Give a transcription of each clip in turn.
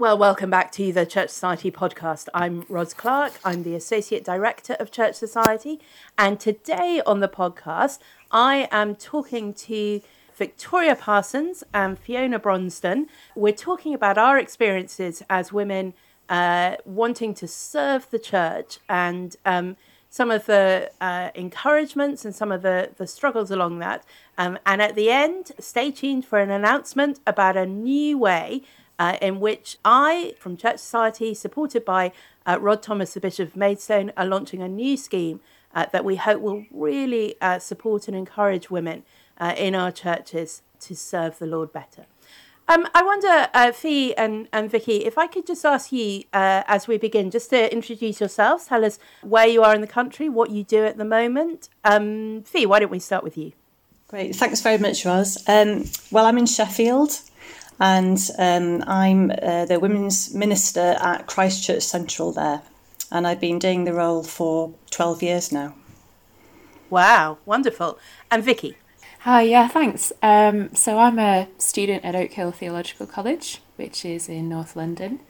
Well, welcome back to the Church Society podcast. I'm Roz Clark. I'm the Associate Director of Church Society. And today on the podcast, I am talking to Victoria Parsons and Fiona Bronston. We're talking about our experiences as women wanting to serve the church and some of the encouragements and some of the struggles along that. And at the end, stay tuned for an announcement about a new way in which I, from Church Society, supported by Rod Thomas, the Bishop of Maidstone, are launching a new scheme that we hope will really support and encourage women in our churches to serve the Lord better. I wonder, Fee and Vicky, if I could just ask you, as we begin, just to introduce yourselves, tell us where you are in the country, what you do at the moment. Fee, why don't we start with you? Great, thanks very much, Roz. Well, I'm in Sheffield. And I'm the Women's Minister at Christ Church Central there. And I've been doing the role for 12 years now. Wow, wonderful. And Vicky? Hi, yeah, thanks. So I'm a student at Oak Hill Theological College, which is in North London.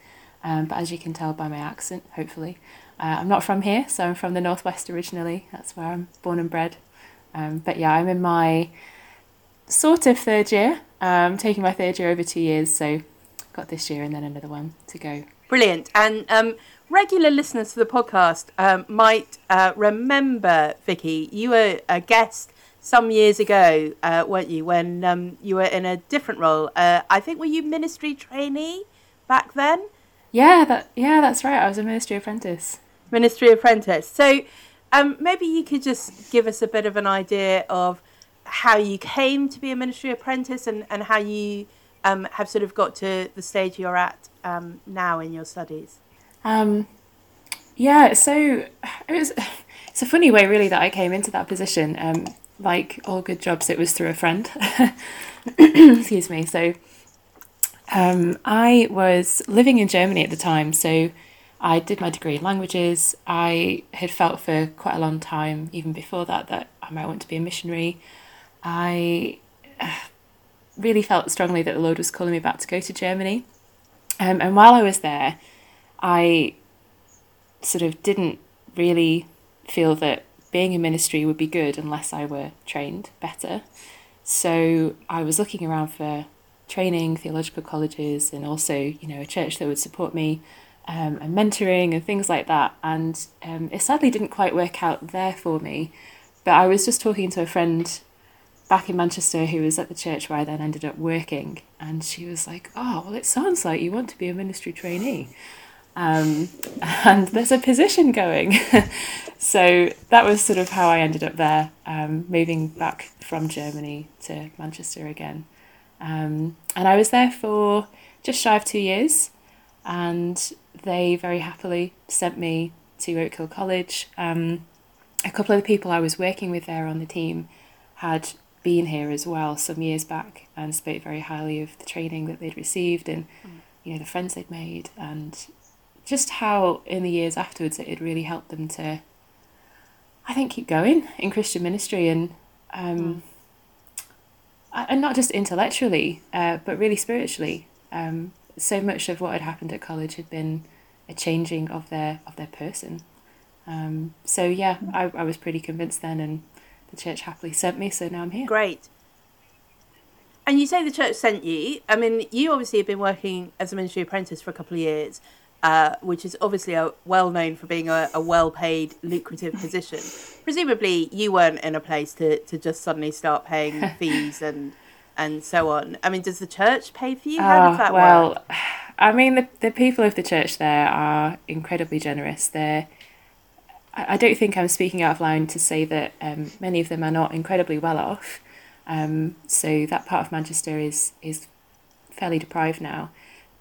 But as you can tell by my accent, hopefully, I'm not from here. So I'm from the Northwest originally. That's where I'm born and bred. But yeah, I'm in my sort of third year. Taking my third year over 2 years, so got this year and then another one to go. Brilliant. And regular listeners to the podcast might remember, Vicky, you were a guest some years ago, weren't you, when you were in a different role. I think, were you ministry trainee back then? Yeah, that's right. I was a ministry apprentice. So maybe you could just give us a bit of an idea of how you came to be a ministry apprentice and how you have sort of got to the stage you're at now in your studies. So it's a funny way really that I came into that position. Like all good jobs, it was through a friend. Excuse me. So I was living in Germany at the time, so I did my degree in languages. I had felt for quite a long time, even before that, that I might want to be a missionary. I really felt strongly that the Lord was calling me back to go to Germany. And while I was there, I sort of didn't really feel that being in ministry would be good unless I were trained better. So I was looking around for training, theological colleges, and also, you know, a church that would support me, and mentoring and things like that. And it sadly didn't quite work out there for me. But I was just talking to a friend back in Manchester who was at the church where I then ended up working, and she was like, oh, well, it sounds like you want to be a ministry trainee, and there's a position going. So that was sort of how I ended up there, moving back from Germany to Manchester again, and I was there for just shy of 2 years, and they very happily sent me to Oak Hill College. A couple of the people I was working with there on the team had been here as well some years back and spoke very highly of the training that they'd received and, you know, the friends they'd made and just how in the years afterwards it had really helped them to, I think, keep going in Christian ministry and not just intellectually, but really spiritually. So much of what had happened at college had been a changing of their person. So yeah, I was pretty convinced then, and the church happily sent me, so now I'm here. Great. And you say the church sent you. I mean, you obviously have been working as a ministry apprentice for a couple of years, which is obviously well known for being a well-paid, lucrative position. Presumably, you weren't in a place to just suddenly start paying fees and so on. I mean, does the church pay for you? How does that work? Well, I mean, the people of the church there are incredibly generous. I don't think I'm speaking out of line to say that many of them are not incredibly well off. So that part of Manchester is fairly deprived now.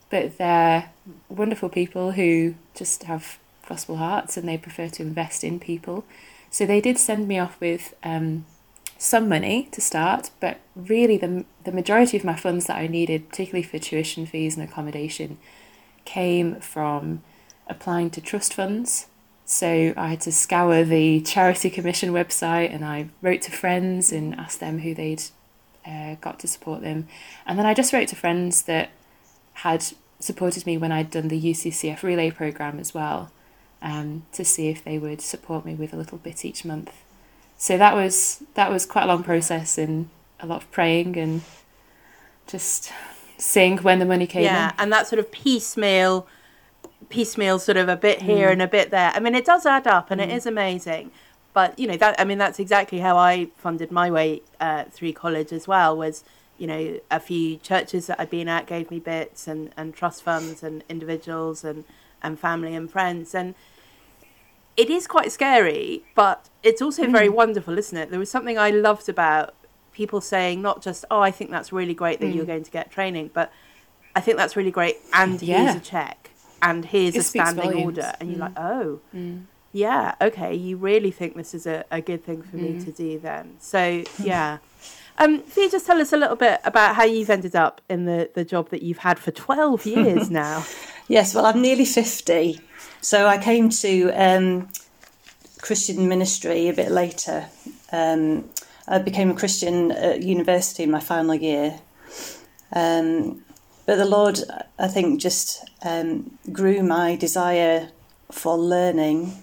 but they're wonderful people who just have gospel hearts and they prefer to invest in people. So they did send me off with some money to start, but really the majority of my funds that I needed, particularly for tuition fees and accommodation, came from applying to trust funds. So I had to scour the Charity Commission website and I wrote to friends and asked them who they'd got to support them. And then I just wrote to friends that had supported me when I'd done the UCCF Relay programme as well, to see if they would support me with a little bit each month. So that was quite a long process and a lot of praying and just seeing when the money came in. And that sort of piecemeal sort of a bit here and a bit there. I mean, it does add up and it is amazing. But, you know, that's exactly how I funded my way through college as well, was, you know, a few churches that I'd been at gave me bits and trust funds and individuals and family and friends. And it is quite scary, but it's also very wonderful, isn't it? There was something I loved about people saying not just, oh, I think that's really great that you're going to get training, but I think that's really great and here's a check and here's a standing order. And you're like, oh, yeah, okay, you really think this is a good thing for me to do then. So, yeah. Can you just tell us a little bit about how you've ended up in the job that you've had for 12 years now? Yes, well, I'm nearly 50. So I came to Christian ministry a bit later. I became a Christian at university in my final year. But the Lord, I think, just grew my desire for learning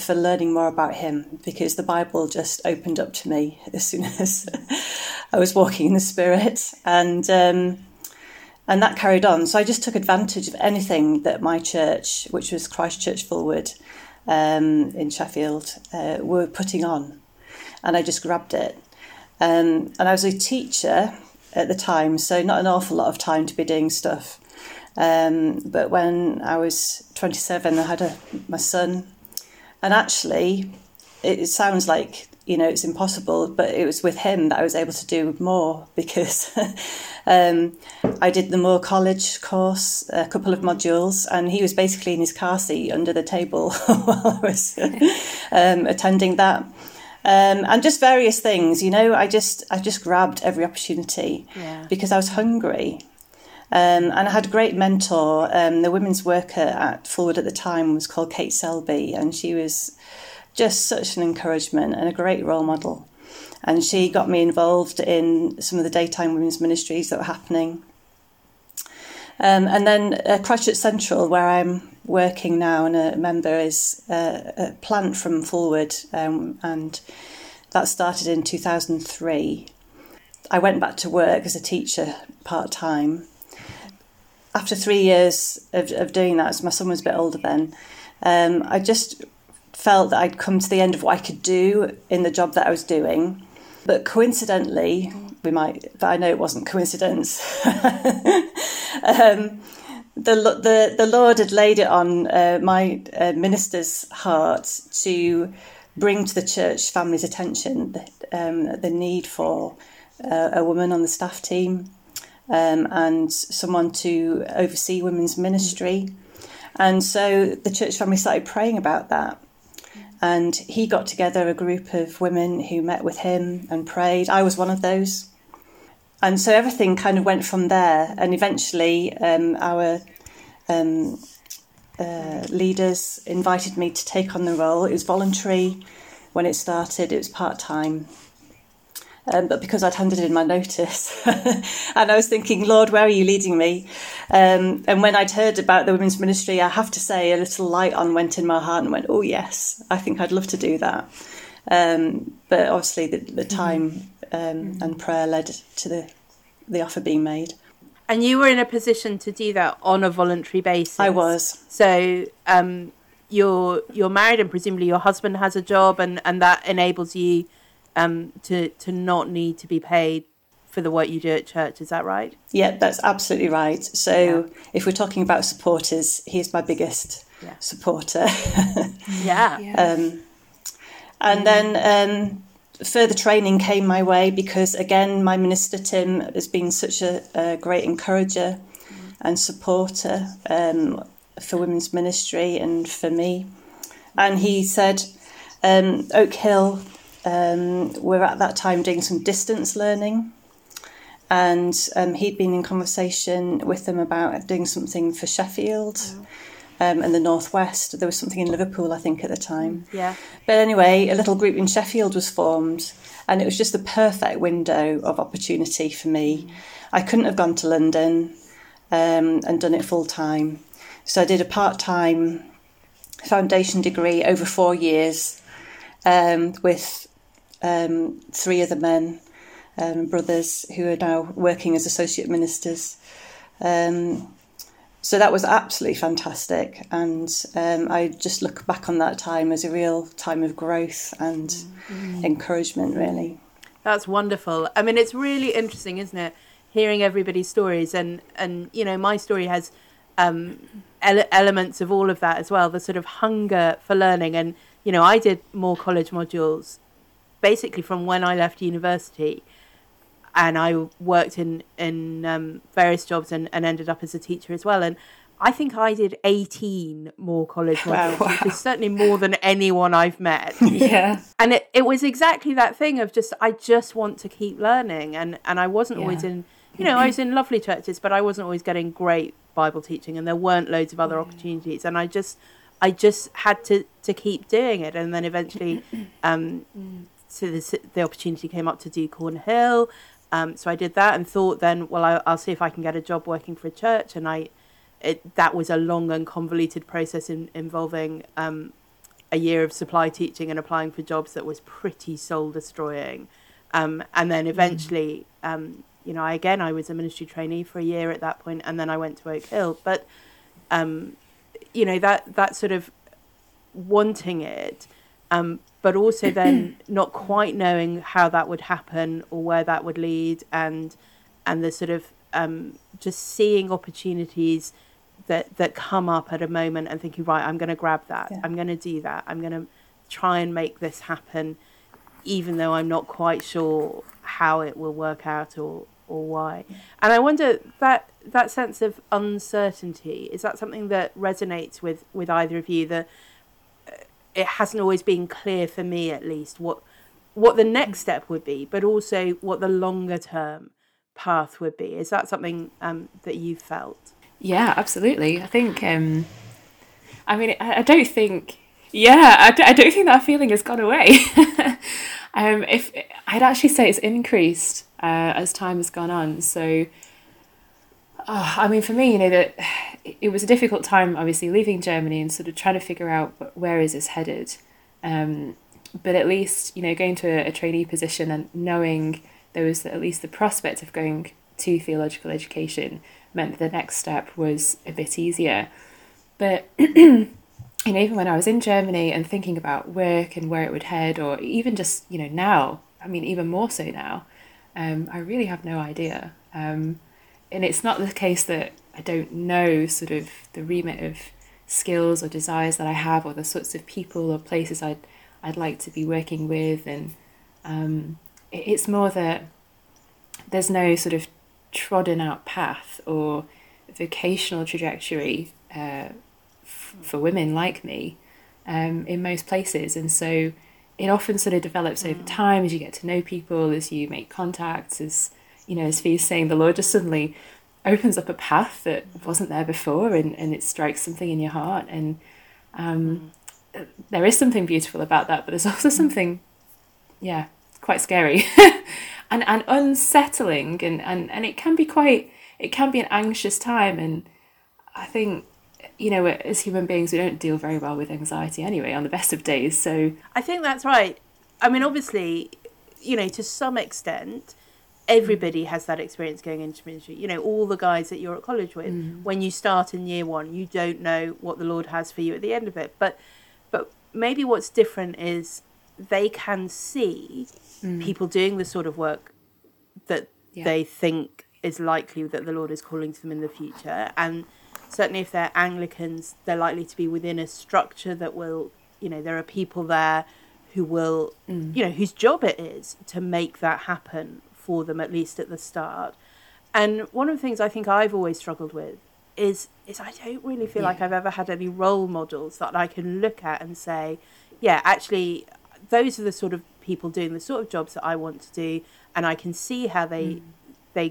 more about him, because the Bible just opened up to me as soon as I was walking in the Spirit. And that carried on. So I just took advantage of anything that my church, which was Christ Church Fulwood in Sheffield, were putting on. And I just grabbed it. And I was a teacher at the time, so not an awful lot of time to be doing stuff. But when I was 27, I had my son. And actually, it sounds like, you know, it's impossible, but it was with him that I was able to do more, because I did the Moore college course, a couple of modules, and he was basically in his car seat under the table while I was attending that, and just various things. You know, I just grabbed every opportunity because I was hungry, and I had a great mentor. The women's worker at Fulwood at the time was called Kate Selby, and she was just such an encouragement and a great role model. And she got me involved in some of the daytime women's ministries that were happening. And then Christ Church Central, where I'm working now and a member, is a plant from Fulwood, and that started in 2003. I went back to work as a teacher part-time. After 3 years of doing that, so my son was a bit older then, I just felt that I'd come to the end of what I could do in the job that I was doing. But coincidentally, but I know it wasn't coincidence, the Lord had laid it on my minister's heart to bring to the church family's attention the need for a woman on the staff team, and someone to oversee women's ministry. And so the church family started praying about that. And he got together a group of women who met with him and prayed. I was one of those. And so everything kind of went from there. And eventually our leaders invited me to take on the role. It was voluntary when it started. It was part-time. But because I'd handed in my notice and I was thinking, Lord, where are you leading me? And when I'd heard about the women's ministry, I have to say a little light on went in my heart and went, oh, yes, I think I'd love to do that. But obviously the time and prayer led to the offer being made. And you were in a position to do that on a voluntary basis. I was. So you're married and presumably your husband has a job and that enables you to not need to be paid for the work you do at church. Is that right? Yeah, that's absolutely right. So if we're talking about supporters, he's my biggest supporter. And then further training came my way because, again, my minister, Tim, has been such a great encourager. and supporter for women's ministry and for me. And he said, Oak Hill, we're at that time doing some distance learning. And he'd been in conversation with them about doing something for Sheffield and the Northwest. There was something in Liverpool, I think, at the time. Yeah. But anyway, a little group in Sheffield was formed, and it was just the perfect window of opportunity for me. I couldn't have gone to London and done it full time. So I did a part-time foundation degree over 4 years with three other men. Brothers who are now working as associate ministers. So that was absolutely fantastic. And I just look back on that time as a real time of growth and encouragement, really. That's wonderful. I mean, it's really interesting, isn't it? Hearing everybody's stories. And you know, my story has elements of all of that as well, the sort of hunger for learning. And, you know, I did Moore college modules basically from when I left university. And I worked in various jobs and ended up as a teacher as well. And I think I did 18 Moore college modules, which is certainly more than anyone I've met. Yeah. And it was exactly that thing of I just want to keep learning. And I wasn't always in, you know, I was in lovely churches, but I wasn't always getting great Bible teaching, and there weren't loads of other opportunities. And I just had to keep doing it. And then eventually so the opportunity came up to do Cornhill. So I did that and thought then, well, I'll see if I can get a job working for a church. And that was a long and convoluted process involving a year of supply teaching and applying for jobs that was pretty soul destroying. And then eventually, you know, I was a ministry trainee for a year at that point, and then I went to Oak Hill. But, you know, that sort of wanting it, but also then not quite knowing how that would happen or where that would lead, and the sort of just seeing opportunities that come up at a moment and thinking, right, I'm going to grab that. Yeah. I'm going to do that. I'm going to try and make this happen, even though I'm not quite sure how it will work out or why. And I wonder that sense of uncertainty, is that something that resonates with either of you? It hasn't always been clear for me, at least, what the next step would be, but also what the longer term path would be. Is that something that you felt? Yeah, absolutely. I think, I don't think that feeling has gone away. If I'd actually say it's increased as time has gone on. So, for me, you know, that it was a difficult time, obviously, leaving Germany and sort of trying to figure out where is this headed. But at least, you know, going to a trainee position and knowing there was at least the prospect of going to theological education meant that the next step was a bit easier. But, you know, even when I was in Germany and thinking about work and where it would head, or even just, you know, now, I mean, even more so now, I really have no idea. And it's not the case that I don't know sort of the remit of skills or desires that I have, or the sorts of people or places I'd like to be working with. And it's more that there's no sort of trodden out path or vocational trajectory for women like me in most places. And so it often sort of develops over time as you get to know people, as you make contacts, as, you know, as Fee's saying, the Lord just suddenly opens up a path that wasn't there before, and it strikes something in your heart. And there is something beautiful about that, but there's also something, quite scary and unsettling, and it can be an anxious time. And I think, you know, as human beings, we don't deal very well with anxiety anyway, on the best of days. So I think that's right. I mean, obviously, you know, to some extent, everybody has that experience going into ministry. You know, all the guys that you're at college with, when you start in year one, you don't know what the Lord has for you at the end of it. But maybe what's different is they can see people doing the sort of work that they think is likely that the Lord is calling to them in the future. And certainly if they're Anglicans, they're likely to be within a structure that will, you know, there are people there who will, you know, whose job it is to make that happen for them, at least at the start. And one of the things I think I've always struggled with is I don't really feel like I've ever had any role models that I can look at and say, yeah, actually, those are the sort of people doing the sort of jobs that I want to do, and I can see how they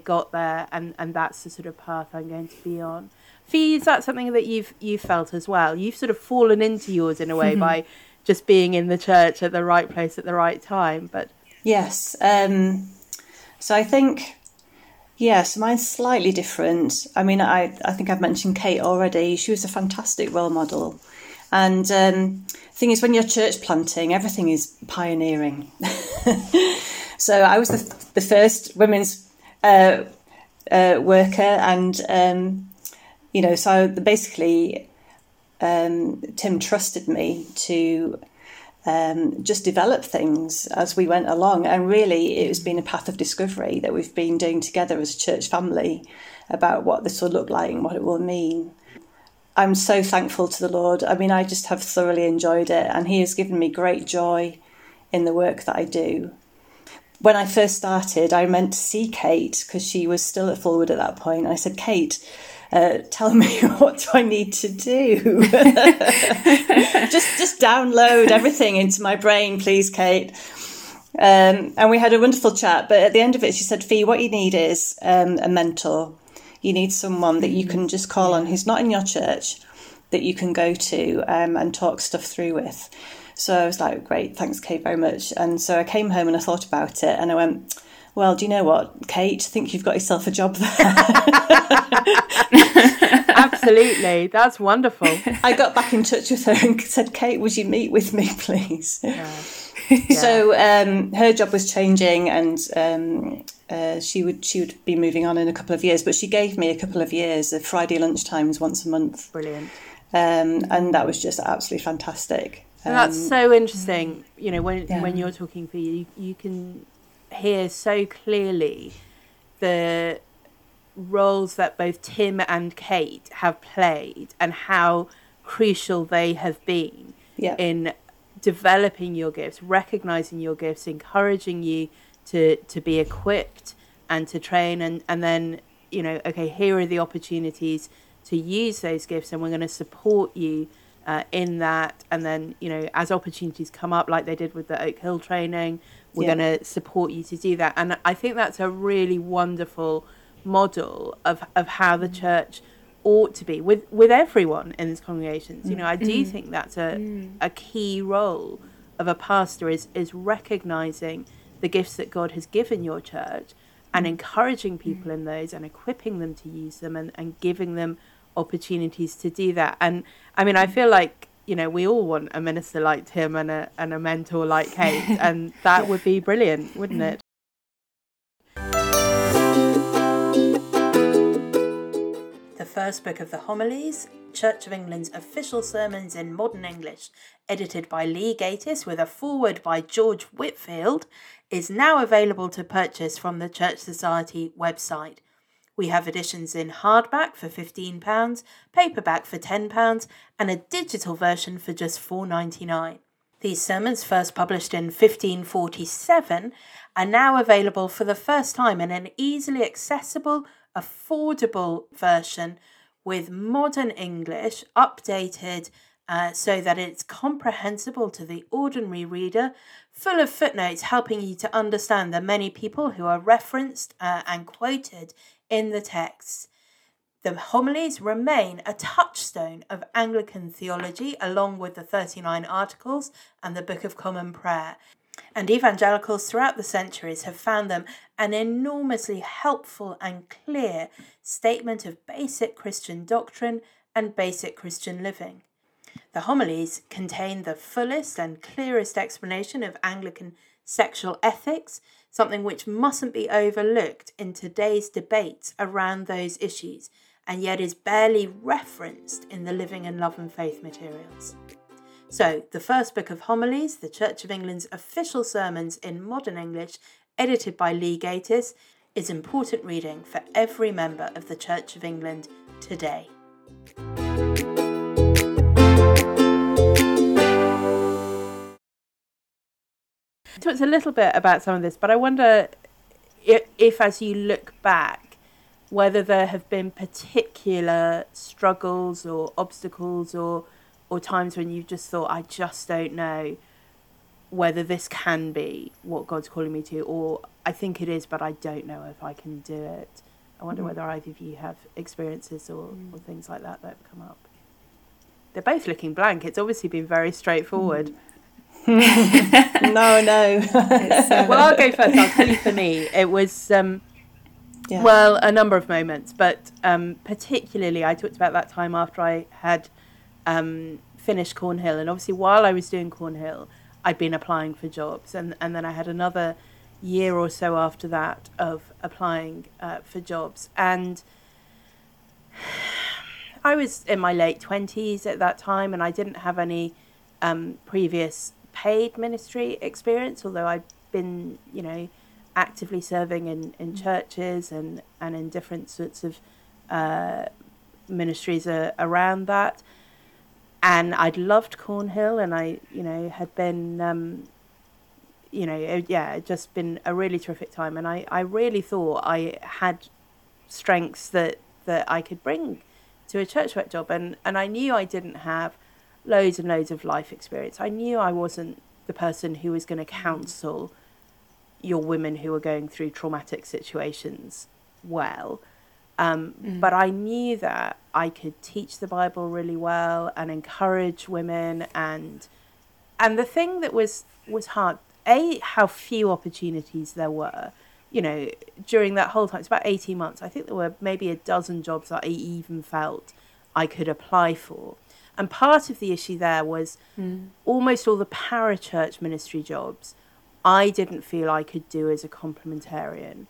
got there, and that's the sort of path I'm going to be on. For you, is that something that you've felt as well? You've sort of fallen into yours in a way by just being in the church at the right place at the right time. But yes, so I think, so mine's slightly different. I mean, I think I've mentioned Kate already. She was a fantastic role model. And the thing is, when you're church planting, everything is pioneering. So I was the first women's worker, and so basically Tim trusted me to just develop things as we went along, and really it has been a path of discovery that we've been doing together as a church family about what this will look like and what it will mean. I'm so thankful to the Lord. I mean, I just have thoroughly enjoyed it, and he has given me great joy in the work that I do. When I first started, I meant to see Kate because she was still at Fulwood at that point. I said, Kate, tell me, what do I need to do? just download everything into my brain, please, Kate. And we had a wonderful chat. But at the end of it, she said, Fee, what you need is a mentor. You need someone that you can just call on who's not in your church, that you can go to and talk stuff through with. So I was like, great, thanks, Kate, very much. And so I came home and I thought about it, and I went, well, do you know what, Kate? I think you've got yourself a job there. Absolutely. That's wonderful. I got back in touch with her and said, Kate, would you meet with me, please? Yeah. Yeah. So her job was changing, and she would be moving on in a couple of years. But she gave me a couple of years of Friday lunchtimes once a month. Brilliant. And that was just absolutely fantastic. So that's so interesting. You know, when you're talking, for you can hear so clearly the roles that both Tim and Kate have played and how crucial they have been in developing your gifts, recognising your gifts, encouraging you to be equipped and to train, and then, you know, okay, here are the opportunities to use those gifts, and we're going to support you in that. And then, you know, as opportunities come up, like they did with the Oak Hill training, we're going to support you to do that. And I think that's a really wonderful model of how the church ought to be with everyone in these congregations. You know, I do think that's a key role of a pastor is recognising the gifts that God has given your church and encouraging people in those and equipping them to use them and giving them opportunities to do that. And I mean, I feel like, you know, we all want a minister like Tim and a mentor like Kate, and that would be brilliant, wouldn't it? The first book of the homilies, Church of England's official sermons in modern English, edited by Lee Gatiss with a foreword by George Whitfield, is now available to purchase from the Church Society website. We have editions in hardback for £15, paperback for £10, and a digital version for just $4.99. These sermons, first published in 1547, are now available for the first time in an easily accessible, affordable version with modern English updated so that it's comprehensible to the ordinary reader, full of footnotes helping you to understand the many people who are referenced and quoted in the texts. The homilies remain a touchstone of Anglican theology, along with the 39 Articles and the Book of Common Prayer. And evangelicals throughout the centuries have found them an enormously helpful and clear statement of basic Christian doctrine and basic Christian living. The homilies contain the fullest and clearest explanation of Anglican sexual ethics, something which mustn't be overlooked in today's debates around those issues, and yet is barely referenced in the Living in Love and Faith materials. So, the first book of homilies, the Church of England's official sermons in modern English, edited by Lee Gatiss, is important reading for every member of the Church of England today. Talked a little bit about some of this, but I wonder if as you look back whether there have been particular struggles or obstacles or times when you've just thought, I just don't know whether this can be what God's calling me to, or I think it is, but I don't know if I can do it. I wonder whether either of you have experiences or things like that that have come up. They're both looking blank. It's obviously been very straightforward. No. Well, I'll go first. I'll tell you for me. It was... Well, a number of moments, but particularly I talked about that time after I had finished Cornhill, and obviously while I was doing Cornhill, I'd been applying for jobs, and then I had another year or so after that of applying for jobs, and I was in my late 20s at that time, and I didn't have any previous paid ministry experience, although I'd been, actively serving in churches and in different sorts of ministries around that. And I'd loved Cornhill, and I, had been, it'd just been a really terrific time. And I really thought I had strengths that I could bring to a church work job. And I knew I didn't have loads and loads of life experience. I knew I wasn't the person who was going to counsel your women who are going through traumatic situations well. But I knew that I could teach the Bible really well and encourage women. And the thing that was hard, how few opportunities there were, during that whole time, it's about 18 months. I think there were maybe a dozen jobs that I even felt I could apply for. And part of the issue there was almost all the parachurch ministry jobs I didn't feel I could do as a complementarian.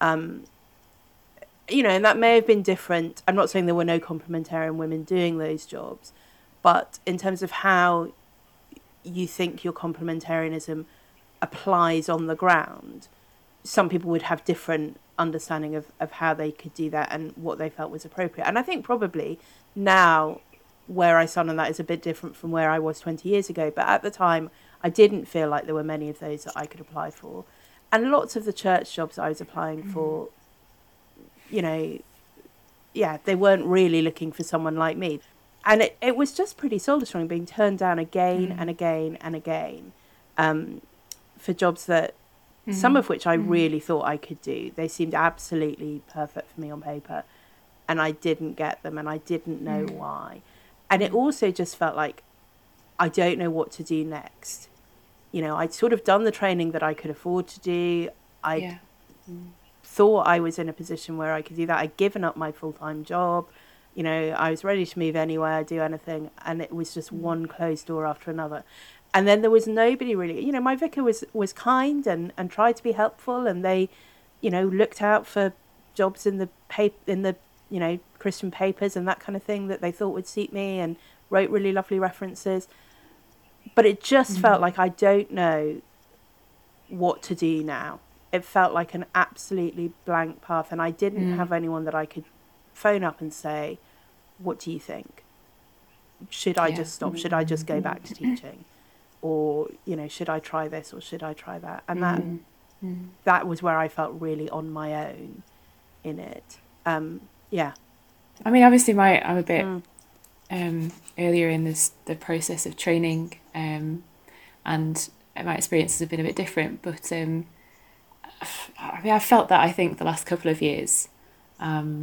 And that may have been different. I'm not saying there were no complementarian women doing those jobs, but in terms of how you think your complementarianism applies on the ground, some people would have different understanding of how they could do that and what they felt was appropriate. And I think probably now where I stand on that is a bit different from where I was 20 years ago. But at the time, I didn't feel like there were many of those that I could apply for. And lots of the church jobs I was applying for, they weren't really looking for someone like me. And it was just pretty soul destroying being turned down again and again and again for jobs that some of which I really thought I could do. They seemed absolutely perfect for me on paper, and I didn't get them, and I didn't know why. And it also just felt like I don't know what to do next. I'd sort of done the training that I could afford to do. I thought I was in a position where I could do that. I'd given up my full-time job. I was ready to move anywhere, do anything. And it was just one closed door after another. And then there was nobody really, my vicar was kind and tried to be helpful. And they, looked out for jobs in the Christian papers and that kind of thing that they thought would suit me, and wrote really lovely references. But it just felt like I don't know what to do now. It felt like an absolutely blank path, and I didn't have anyone that I could phone up and say, what do you think? Should I just stop? Should I just go back to teaching? Or, should I try this or should I try that? And that was where I felt really on my own in it. I mean, obviously I'm a bit... earlier in the process of training, and my experiences have been a bit different, but I felt that I think the last couple of years. I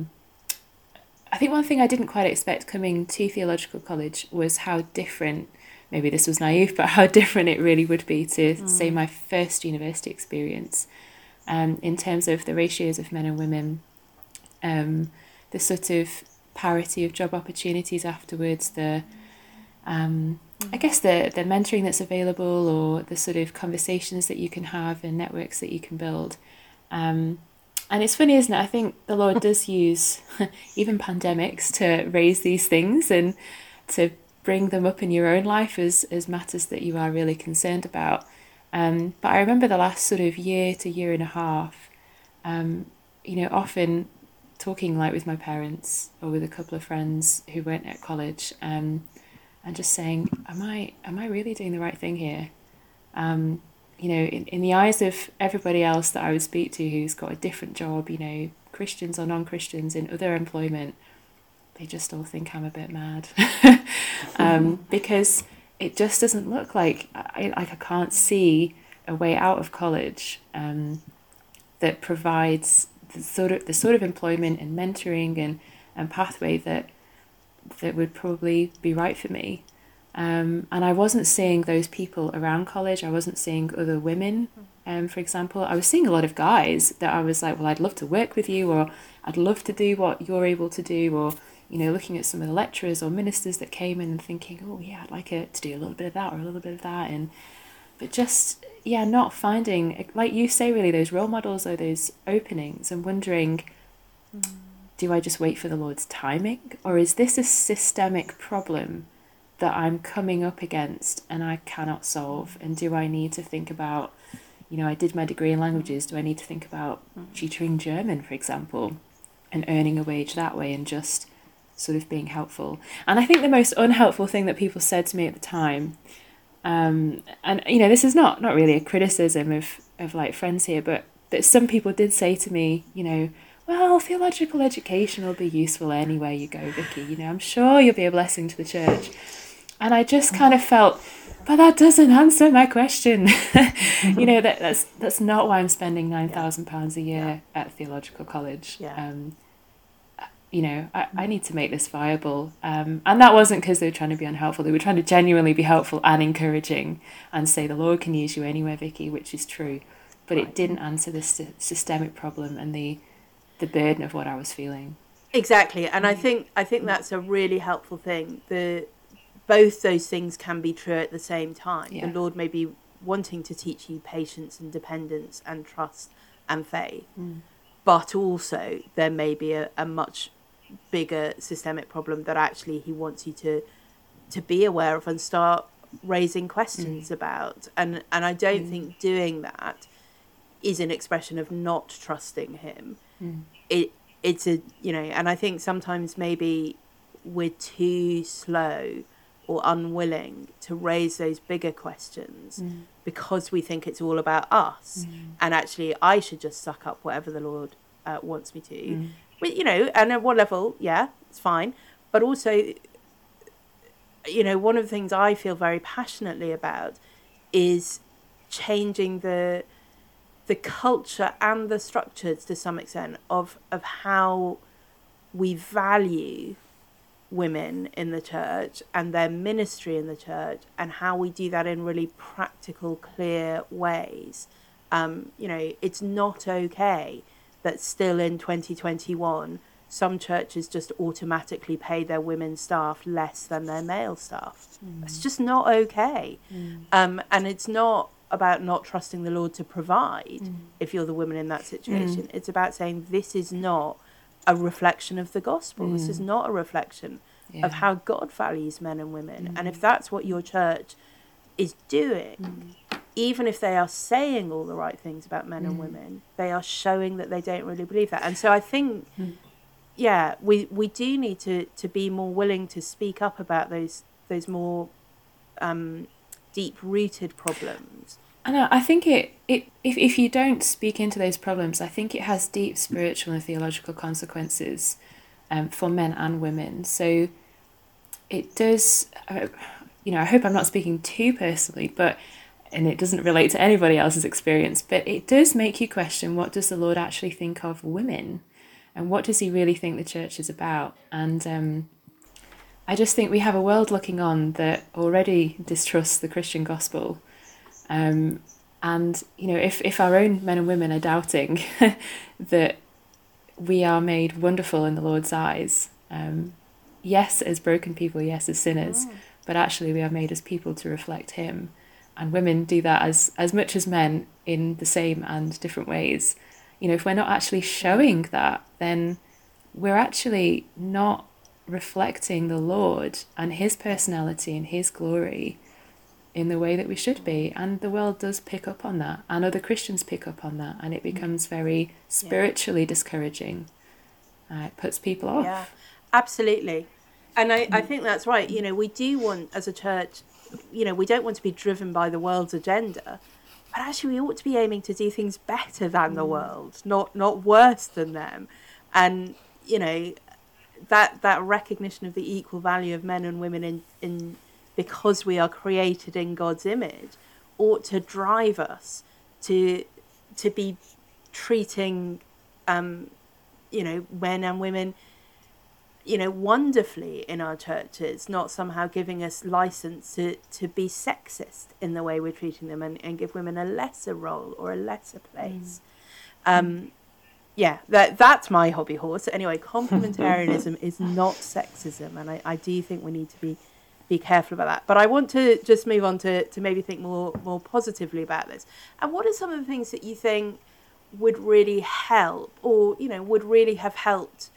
think one thing I didn't quite expect coming to theological college was how different, maybe this was naive, but how different it really would be to say my first university experience, in terms of the ratios of men and women, the sort of parity of job opportunities afterwards, the I guess the mentoring that's available, or the sort of conversations that you can have and networks that you can build, and it's funny, isn't it? I think the Lord does use even pandemics to raise these things and to bring them up in your own life as matters that you are really concerned about, but I remember the last sort of year to year and a half, often talking like with my parents or with a couple of friends who weren't at college, and just saying, am I really doing the right thing here? In the eyes of everybody else that I would speak to who's got a different job, Christians or non-Christians in other employment, they just all think I'm a bit mad because it just doesn't look like I can't see a way out of college that provides the sort of employment and mentoring and pathway that would probably be right for me. And I wasn't seeing those people around college. I wasn't seeing other women, for example. I was seeing a lot of guys that I was like, well, I'd love to work with you, or I'd love to do what you're able to do, or, you know, looking at some of the lecturers or ministers that came in and thinking, oh, yeah, I'd like to do a little bit of that or a little bit of that. But just, yeah, not finding, like you say, really, those role models or those openings, and wondering, do I just wait for the Lord's timing? Or is this a systemic problem that I'm coming up against and I cannot solve? And do I need to think about, you know, I did my degree in languages, do I need to think about tutoring German, for example, and earning a wage that way, and just sort of being helpful? And I think the most unhelpful thing that people said to me at the time, and, you know, this is not really a criticism of like friends here, but that some people did say to me, you know, well, theological education will be useful anywhere you go, Vicky, you know, I'm sure you'll be a blessing to the church. And I just kind of felt, but that doesn't answer my question. You know, that's not why I'm spending £9,000 a year at theological college. Yeah. You know, I need to make this viable. And that wasn't because they were trying to be unhelpful. They were trying to genuinely be helpful and encouraging and say the Lord can use you anywhere, Vicky, which is true. But it didn't answer the systemic problem and the burden of what I was feeling. Exactly. And I think that's a really helpful thing. Both those things can be true at the same time. Yeah. The Lord may be wanting to teach you patience and dependence and trust and faith, but also there may be a much bigger systemic problem that actually he wants you to be aware of and start raising questions about. And I don't think doing that is an expression of not trusting him. It's a, you know, and I think sometimes maybe we're too slow or unwilling to raise those bigger questions because we think it's all about us, and actually I should just suck up whatever the Lord wants me to. But, you know, and at what level, yeah, it's fine. But also, you know, one of the things I feel very passionately about is changing the culture and the structures to some extent of how we value women in the church and their ministry in the church, and how we do that in really practical, clear ways. You know, it's not okay that still in 2021 some churches just automatically pay their women staff less than their male staff. It's just not okay. And it's not about not trusting the Lord to provide if you're the woman in that situation. It's about saying this is not a reflection of the gospel. This is not a reflection of how God values men and women. And if that's what your church is doing, even if they are saying all the right things about men and women, they are showing that they don't really believe that. And so I think, yeah, we do need to be more willing to speak up about those more deep-rooted problems. And I think if you don't speak into those problems, I think it has deep spiritual and theological consequences for men and women. So it does, you know, I hope I'm not speaking too personally, and it doesn't relate to anybody else's experience, but it does make you question, what does the Lord actually think of women? And what does he really think the church is about? And I just think we have a world looking on that already distrusts the Christian gospel. And, you know, if our own men and women are doubting that we are made wonderful in the Lord's eyes, yes, as broken people, yes, as sinners, but actually we are made as people to reflect him. And women do that as much as men in the same and different ways. You know, if we're not actually showing that, then we're actually not reflecting the Lord and his personality and his glory in the way that we should be. And the world does pick up on that, and other Christians pick up on that, and it becomes very spiritually discouraging. It puts people off. Yeah, absolutely. And I think that's right. You know, we do want, as a church, you know, we don't want to be driven by the world's agenda, but actually we ought to be aiming to do things better than the world, not worse than them. And, you know, that recognition of the equal value of men and women in because we are created in God's image ought to drive us to be treating, you know, men and women, you know, wonderfully in our churches, not somehow giving us license to be sexist in the way we're treating them and give women a lesser role or a lesser place. Yeah, that's my hobby horse. Anyway, complementarianism is not sexism, and I do think we need to be careful about that. But I want to just move on to maybe think more positively about this. And what are some of the things that you think would really help, or, you know, would really have helped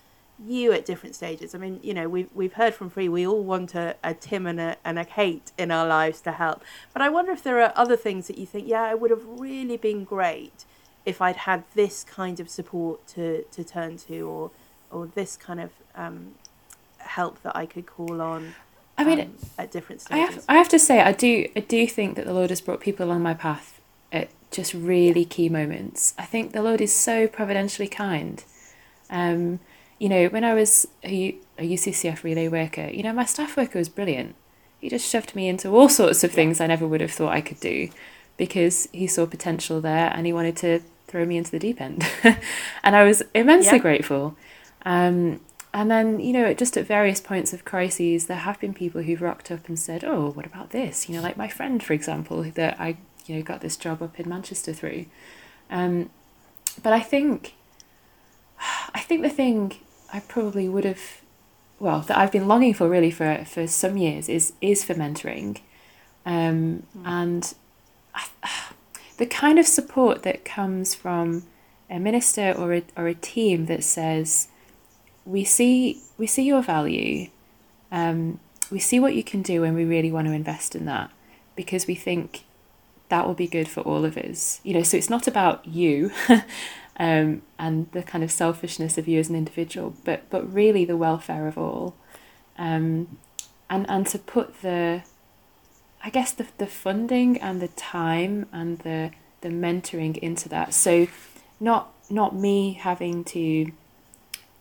you at different stages? I mean, you know, we've heard from Free, we all want a Tim and a Kate in our lives to help. But I wonder if there are other things that you think, yeah, it would have really been great if I'd had this kind of support to turn to, or this kind of help that I could call on. I mean, at different stages. I have to say, I do think that the Lord has brought people along my path at just really key moments. I think the Lord is so providentially kind. You know, when I was a UCCF relay worker, you know, my staff worker was brilliant. He just shoved me into all sorts of things I never would have thought I could do, because he saw potential there and he wanted to throw me into the deep end. And I was immensely grateful. And then, you know, just at various points of crises, there have been people who've rocked up and said, oh, what about this? You know, like my friend, for example, that I, you know, got this job up in Manchester through. But I think the thing I probably would have, well, that I've been longing for really for some years is for mentoring. And the kind of support that comes from a minister or a team that says, we see your value, we see what you can do, and we really want to invest in that because we think that will be good for all of us. You know, so it's not about you and the kind of selfishness of you as an individual, but really the welfare of all, and to put the funding and the time and the mentoring into that. So not me having to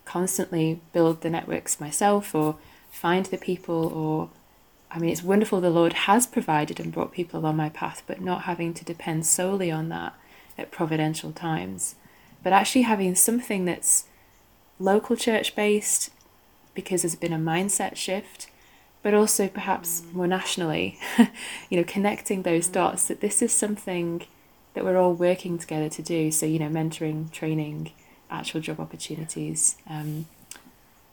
constantly build the networks myself or find the people, or, I mean, it's wonderful the Lord has provided and brought people along my path, but not having to depend solely on that at providential times, but actually having something that's local church based, because there's been a mindset shift, but also perhaps more nationally, you know, connecting those dots, that this is something that we're all working together to do. So, you know, mentoring, training, actual job opportunities.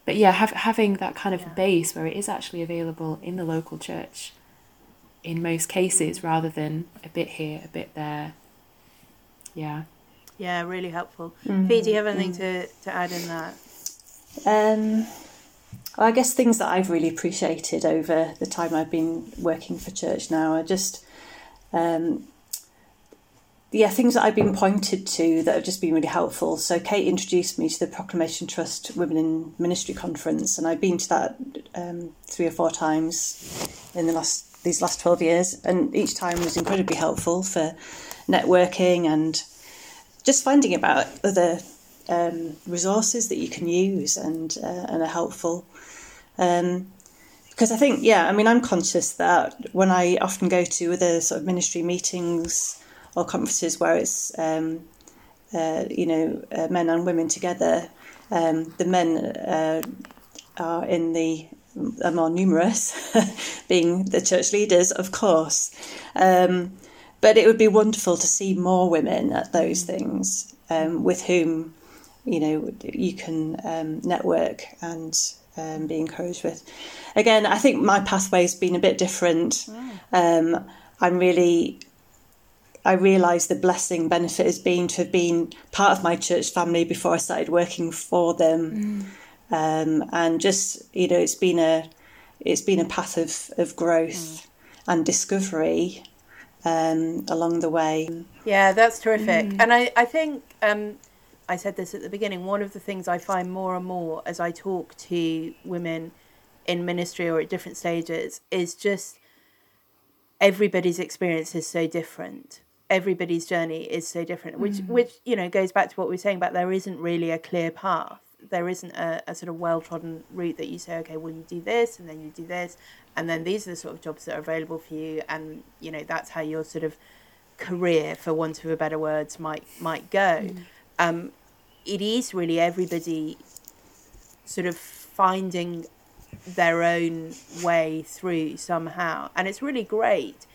But yeah, having that kind of base where it is actually available in the local church in most cases, rather than a bit here, a bit there. Yeah. Yeah, really helpful. Fee, do you have anything to add in that? Well, I guess things that I've really appreciated over the time I've been working for church now are just, things that I've been pointed to that have just been really helpful. So Kate introduced me to the Proclamation Trust Women in Ministry Conference, and I've been to that 3 or 4 times in these last 12 years, and each time was incredibly helpful for networking and just finding about other resources that you can use and are helpful. Because I think, I'm conscious that when I often go to other sort of ministry meetings or conferences where it's, men and women together, the men are are more numerous, being the church leaders, of course. But it would be wonderful to see more women at those things with whom, you know, you can network and be encouraged with. Again, I think my pathway's been a bit different. I realise the blessing, benefit has been to have been part of my church family before I started working for them. And just, you know, it's been a path of growth and discovery along the way. Yeah, that's terrific. And I think I said this at the beginning, one of the things I find more and more as I talk to women in ministry or at different stages is just everybody's experience is so different. Everybody's journey is so different, which you know, goes back to what we were saying about there isn't really a clear path. there isn't a sort of well-trodden route that you say, okay, well, you do this and then you do this, and then these are the sort of jobs that are available for you, and, you know, that's how your sort of career, for want of a better word, might go. Mm. It is really everybody sort of finding their own way through somehow, and it's really great,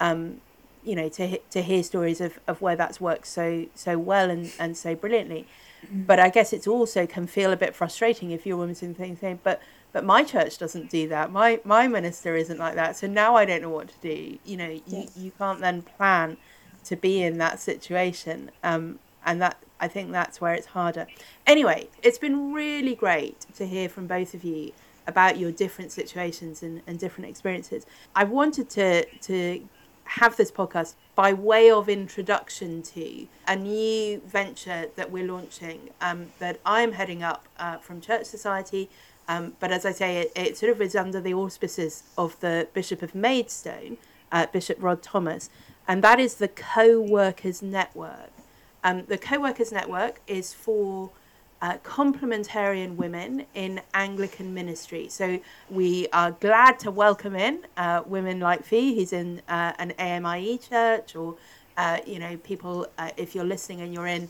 you know, to hear stories of where that's worked so well and so brilliantly. But I guess it's also can feel a bit frustrating if you're a woman saying, but my church doesn't do that. My minister isn't like that. So now I don't know what to do. You know, you can't then plan to be in that situation. And that, I think that's where it's harder. Anyway, it's been really great to hear from both of you about your different situations and different experiences. I wanted to have this podcast by way of introduction to a new venture that we're launching, that I'm heading up from Church Society. But as I say, it sort of is under the auspices of the Bishop of Maidstone, Bishop Rod Thomas, and that is the Co-workers Network. The Co-workers Network is for complementarian women in Anglican ministry. So we are glad to welcome in women like Fee, who's in an AMIE church, or, you know, people, if you're listening and you're in,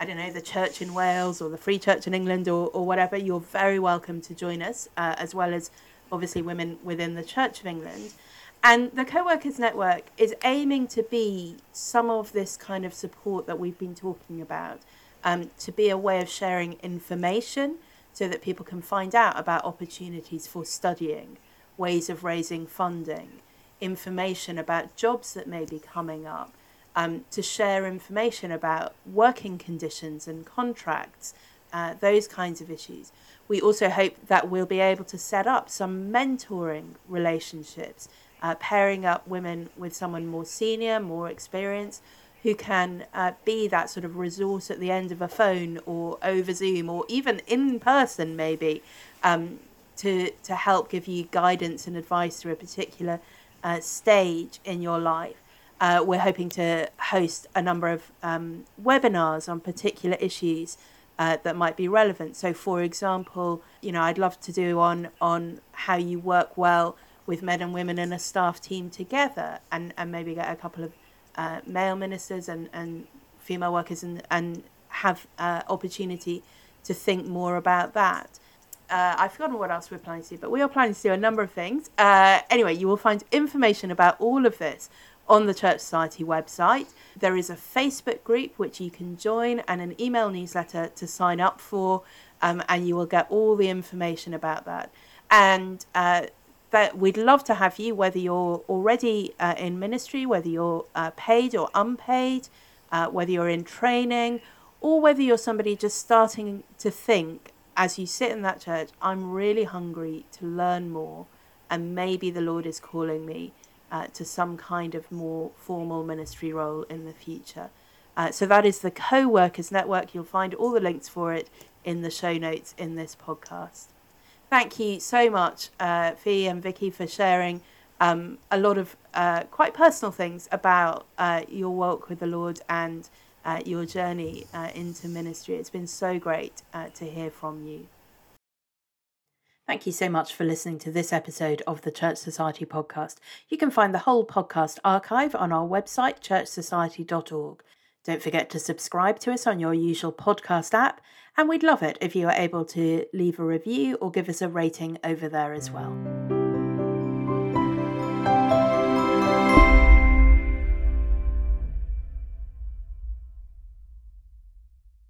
I don't know, the Church in Wales or the Free Church in England or whatever, you're very welcome to join us, as well as obviously women within the Church of England. And the Co-workers Network is aiming to be some of this kind of support that we've been talking about. To be a way of sharing information so that people can find out about opportunities for studying, ways of raising funding, information about jobs that may be coming up, to share information about working conditions and contracts, those kinds of issues. We also hope that we'll be able to set up some mentoring relationships, pairing up women with someone more senior, more experienced, who can be that sort of resource at the end of a phone or over Zoom or even in person maybe, to help give you guidance and advice through a particular stage in your life. We're hoping to host a number of webinars on particular issues that might be relevant. So, for example, you know, I'd love to do on how you work well with men and women in a staff team together, and maybe get a couple of male ministers and female workers and have opportunity to think more about that. I've forgotten what else we're planning to do, but we are planning to do a number of things. Anyway, you will find information about all of this on the Church Society website. There is a Facebook group which you can join and an email newsletter to sign up for, and you will get all the information about that. And that we'd love to have you, whether you're already in ministry, whether you're paid or unpaid, whether you're in training, or whether you're somebody just starting to think as you sit in that church, I'm really hungry to learn more, and maybe the Lord is calling me to some kind of more formal ministry role in the future. So that is the Co-workers Network. You'll find all the links for it in the show notes in this podcast. Thank you so much, Fee and Vicky, for sharing a lot of quite personal things about your walk with the Lord and your journey into ministry. It's been so great to hear from you. Thank you so much for listening to this episode of the Church Society podcast. You can find the whole podcast archive on our website, churchsociety.org. Don't forget to subscribe to us on your usual podcast app, and we'd love it if you are able to leave a review or give us a rating over there as well.